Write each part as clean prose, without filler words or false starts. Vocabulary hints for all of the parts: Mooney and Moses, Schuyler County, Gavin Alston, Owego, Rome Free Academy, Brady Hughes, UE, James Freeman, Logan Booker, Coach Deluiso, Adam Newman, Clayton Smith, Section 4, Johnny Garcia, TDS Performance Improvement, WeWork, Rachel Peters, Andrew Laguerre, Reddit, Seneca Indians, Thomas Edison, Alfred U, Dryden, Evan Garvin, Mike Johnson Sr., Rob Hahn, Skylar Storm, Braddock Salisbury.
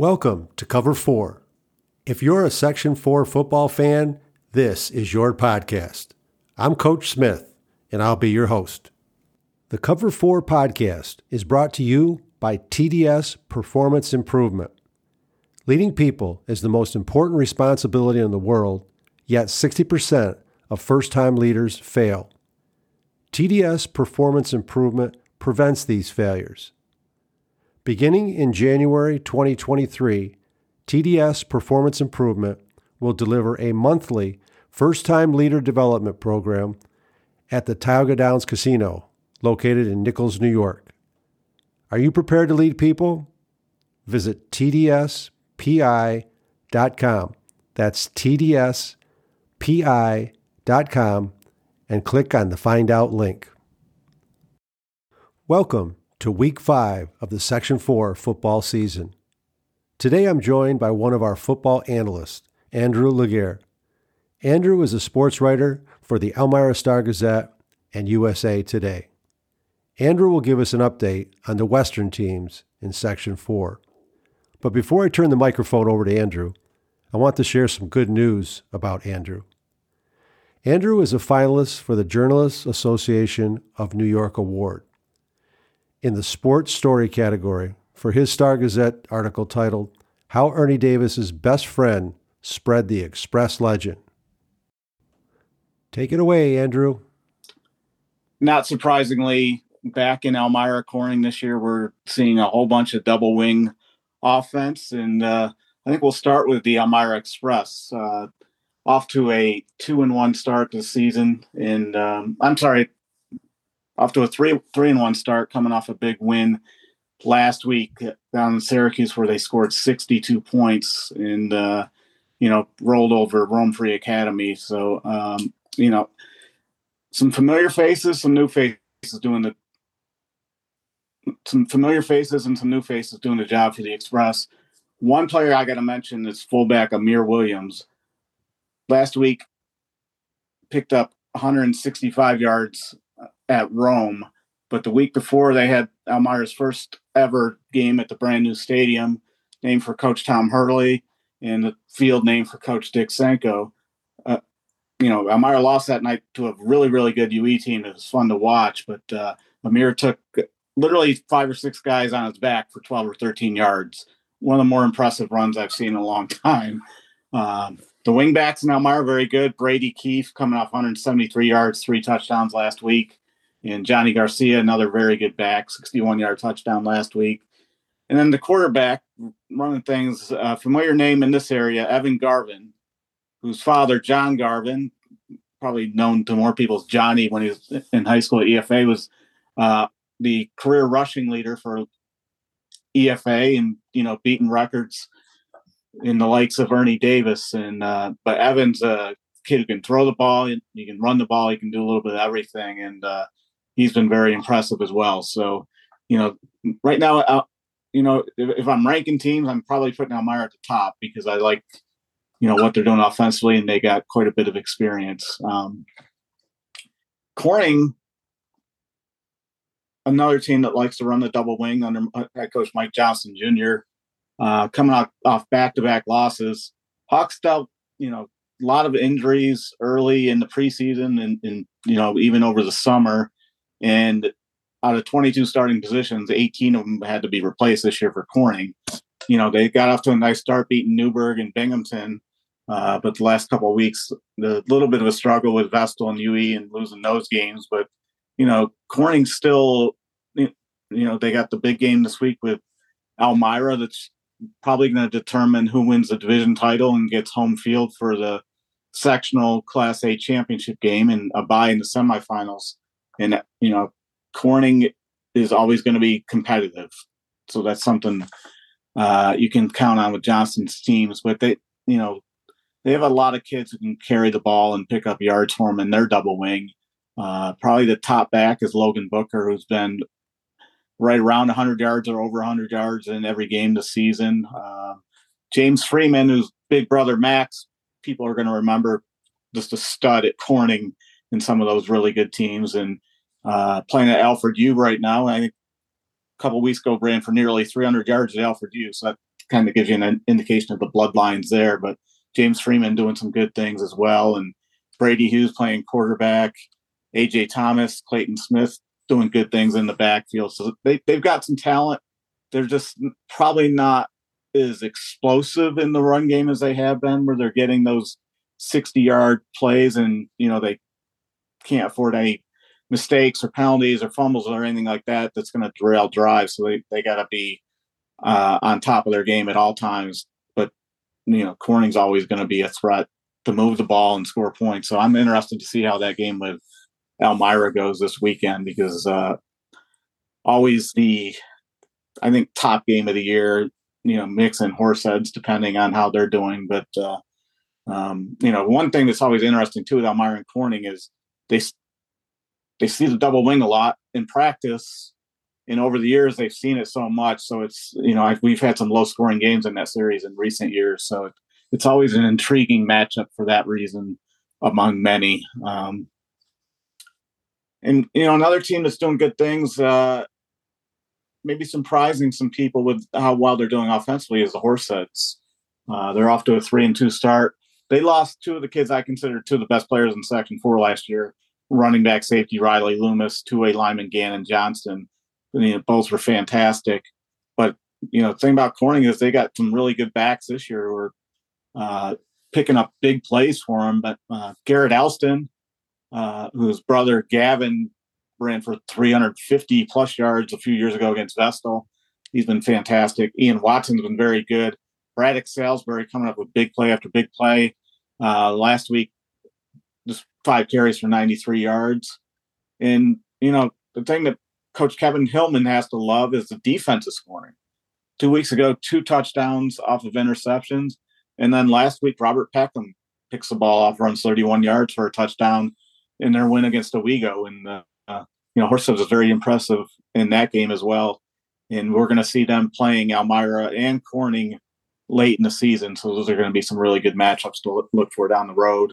Welcome to Cover 4. If you're a Section 4 football fan, this is your podcast. I'm Coach Smith, and I'll be your host. The Cover 4 podcast is brought to you by TDS Performance Improvement. Leading people is the most important responsibility in the world, yet 60% of first-time leaders fail. TDS Performance Improvement prevents these failures. Beginning in January 2023, TDS Performance Improvement will deliver a monthly first-time leader development program at the Tioga Downs Casino, located in Nichols, New York. Are you prepared to lead people? Visit TDSPI.com. That's TDSPI.com and click on the Find Out link. Welcome to Week 5 of the Section 4 football season. Today I'm joined by one of our football analysts, Andrew Laguerre. Andrew is a sports writer for the Elmira Star Gazette and USA Today. Andrew will give us an update on the Western teams in Section 4. But before I turn the microphone over to Andrew, I want to share some good news about Andrew. Andrew is a finalist for the Journalists Association of New York Award in the sports story category for his Star Gazette article titled, "How Ernie Davis's Best Friend Spread the Express Legend." Take it away, Andrew. Not surprisingly, back in Elmira Corning this year, we're seeing a whole bunch of double wing offense. And I think we'll start with the Elmira Express. Off to a 2-1 start this season. And off to a 3-1 start, coming off a big win last week down in Syracuse, where they scored 62 points and rolled over Rome Free Academy. So some familiar faces, some new faces doing the job for the Express. One player I got to mention is fullback Amir Williams. Last week, picked up 165 yards at Rome, but the week before they had Elmira's first ever game at the brand new stadium, named for Coach Tom Hurdley, and the field named for Coach Dick Senko. Elmira lost that night to a really, really good UE team. It was fun to watch, but Amir took literally 5 or 6 guys on his back for 12 or 13 yards. One of the more impressive runs I've seen in a long time. The wingbacks in Elmira are very good. Brady Keith coming off 173 yards, 3 touchdowns last week. And Johnny Garcia, another very good back, 61-yard touchdown last week. And then the quarterback running things, familiar name in this area, Evan Garvin, whose father, John Garvin, probably known to more people as Johnny when he was in high school at EFA, was the career rushing leader for EFA and, beating records in the likes of Ernie Davis. And but Evan's a kid who can throw the ball, he can run the ball, he can do a little bit of everything. And he's been very impressive as well. So, right now, if I'm ranking teams, I'm probably putting Elmira at the top because I like, what they're doing offensively, and they got quite a bit of experience. Corning, another team that likes to run the double wing under head coach Mike Johnson Jr., coming off back-to-back losses. Hawks dealt, a lot of injuries early in the preseason and even over the summer. And out of 22 starting positions, 18 of them had to be replaced this year for Corning. They got off to a nice start, beating Newburgh and Binghamton. But the last couple of weeks, the little bit of a struggle with Vestal and UE and losing those games. But, Corning still, they got the big game this week with Elmira. That's probably going to determine who wins the division title and gets home field for the sectional Class A championship game and a bye in the semifinals. And, Corning is always going to be competitive. So that's something you can count on with Johnson's teams. But they have a lot of kids who can carry the ball and pick up yards for them in their double wing. Probably the top back is Logan Booker, who's been right around 100 yards or over 100 yards in every game this season. James Freeman, whose big brother Max, people are going to remember, just a stud at Corning in some of those really good teams. And playing at Alfred U right now. I think a couple of weeks ago ran for nearly 300 yards at Alfred U. So that kind of gives you an indication of the bloodlines there. But James Freeman doing some good things as well, and Brady Hughes playing quarterback, AJ Thomas, Clayton Smith doing good things in the backfield. So they've got some talent. They're just probably not as explosive in the run game as they have been, where they're getting those 60-yard plays, and they can't afford any mistakes or penalties or fumbles or anything like that that's going to derail drives. So they got to be on top of their game at all times. But Corning's always going to be a threat to move the ball and score points. So I'm interested to see how that game with Elmira goes this weekend, because always I think top game of the year, mix and horse heads depending on how they're doing. But one thing that's always interesting too with Elmira and Corning is they see the double wing a lot in practice, and over the years they've seen it so much. So it's we've had some low scoring games in that series in recent years. So it's always an intriguing matchup for that reason among many. And another team that's doing good things, maybe surprising some people with how well they're doing offensively, is the Horseheads. They're off to a 3-2 start. They lost two of the kids I consider two of the best players in Section 4 last year, running back safety Riley Loomis, two-way lineman Gannon Johnston. Both were fantastic. But, the thing about Corning is they got some really good backs this year who are picking up big plays for them. But Garrett Alston, whose brother Gavin ran for 350-plus yards a few years ago against Vestal. He's been fantastic. Ian Watson's been very good. Braddock Salisbury coming up with big play after big play. Last week, just 5 carries for 93 yards. And, the thing that Coach Kevin Hillman has to love is the defensive scoring. 2 weeks ago, 2 touchdowns off of interceptions. And then last week, Robert Peckham picks the ball off, runs 31 yards for a touchdown in their win against Owego. And, Horseheads was very impressive in that game as well. And we're going to see them playing Elmira and Corning late in the season. So those are going to be some really good matchups to look for down the road.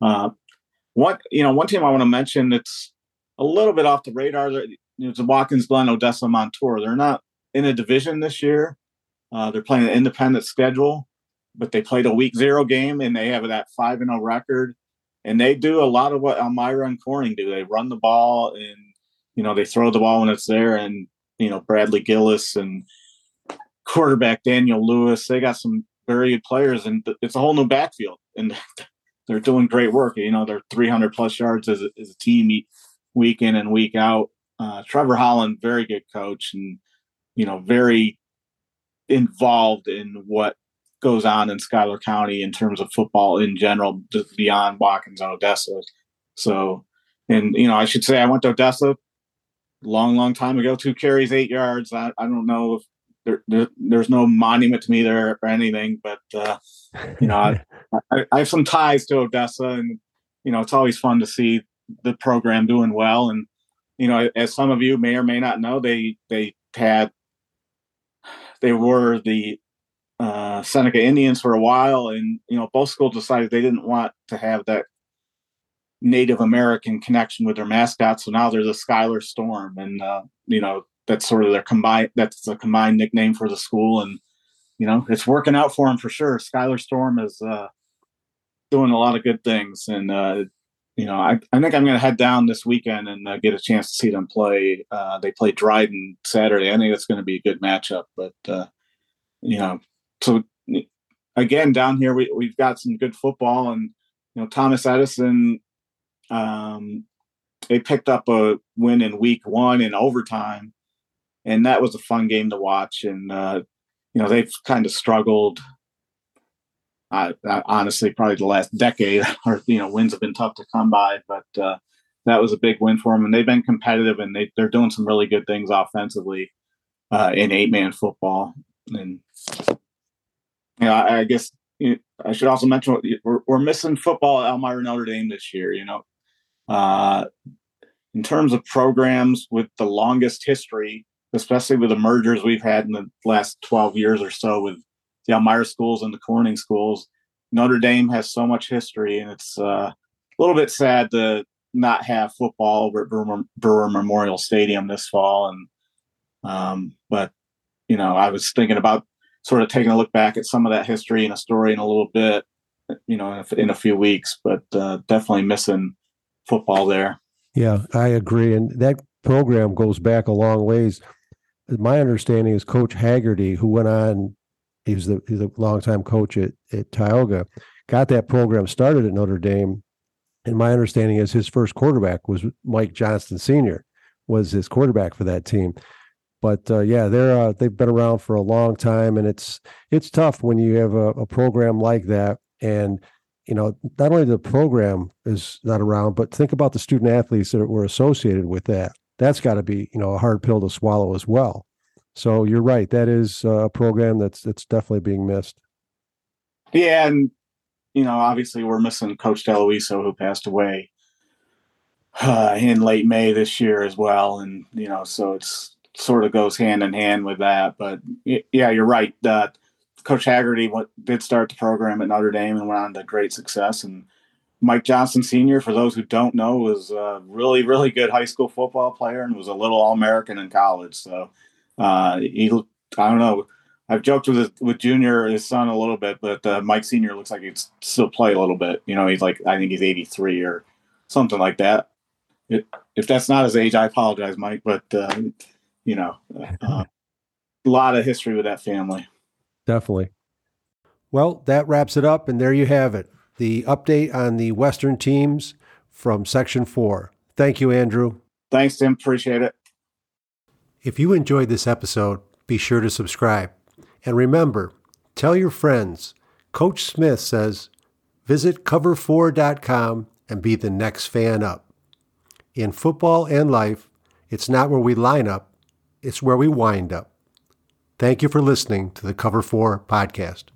One team I want to mention that's a little bit off the radar, it's the Watkins Glen, Odessa, Montour. They're not in a division this year. They're playing an independent schedule, but they played a week 0 game, and they have that 5-0 record. And they do a lot of what Elmira and Corning do. They run the ball, and, they throw the ball when it's there. And, Bradley Gillis and quarterback Daniel Lewis, they got some very good players, and it's a whole new backfield. And they're doing great work. They're 300-plus yards as a team week in and week out. Trevor Holland, very good coach, and, very involved in what goes on in Schuyler County in terms of football in general, just beyond Watkins and Odessa. So, and, I should say I went to Odessa a long time ago, 2 carries, 8 yards. I don't know if there's no monument to me there or anything, but, I have some ties to Odessa, and, it's always fun to see the program doing well. And, as some of you may or may not know, they were the Seneca Indians for a while, and both schools decided they didn't want to have that Native American connection with their mascots, so now they're the Skylar Storm, and that's sort of their combined. That's a combined nickname for the school, and it's working out for them for sure. Skylar Storm is doing a lot of good things, and I think I'm going to head down this weekend and get a chance to see them play. They play Dryden Saturday. I think that's going to be a good matchup, but So again, down here we've got some good football, and Thomas Edison, they picked up a win in week 1 in overtime, and that was a fun game to watch. And they've kind of struggled, honestly, probably the last decade. Or wins have been tough to come by, but that was a big win for them, and they've been competitive, and they're doing some really good things offensively in 8-man football. And I guess I should also mention we're missing football at Elmira Notre Dame this year. In terms of programs with the longest history, especially with the mergers we've had in the last 12 years or so with the Elmira schools and the Corning schools, Notre Dame has so much history, and it's a little bit sad to not have football over at Brewer Memorial Stadium this fall. And I was thinking about sort of taking a look back at some of that history and a story in a little bit, you know, in a few weeks, but definitely missing football there. Yeah, I agree. And that program goes back a long ways. My understanding is Coach Haggerty, who went on, he's a longtime coach at Tioga, got that program started at Notre Dame. And my understanding is his first quarterback was Mike Johnson Sr. was his quarterback for that team. But yeah, they've been around for a long time, and it's tough when you have a program like that. And you know, not only the program is not around, but think about the student athletes that were associated with that. That's got to be, you know, a hard pill to swallow as well. So you're right, that is a program that's definitely being missed. Yeah, and you know, obviously we're missing Coach DeLuiso, who passed away in late May this year as well, and you know, so it's sort of goes hand in hand with that. But yeah, you're right. Coach Haggerty did start the program at Notre Dame and went on to great success. And Mike Johnson Sr., for those who don't know, was a really, really good high school football player and was a little All-American in college. So I don't know. I've joked with Junior, his son, a little bit, but Mike Sr. looks like he'd still play a little bit. You know, he's like, I think he's 83 or something like that. If that's not his age, I apologize, Mike, but you know, a lot of history with that family. Definitely. Well, that wraps it up. And there you have it. The update on the Western teams from Section 4. Thank you, Andrew. Thanks, Tim. Appreciate it. If you enjoyed this episode, be sure to subscribe. And remember, tell your friends. Coach Smith says, visit cover4.com and be the next fan up. In football and life, it's not where we line up. It's where we wind up. Thank you for listening to the Cover 4 podcast.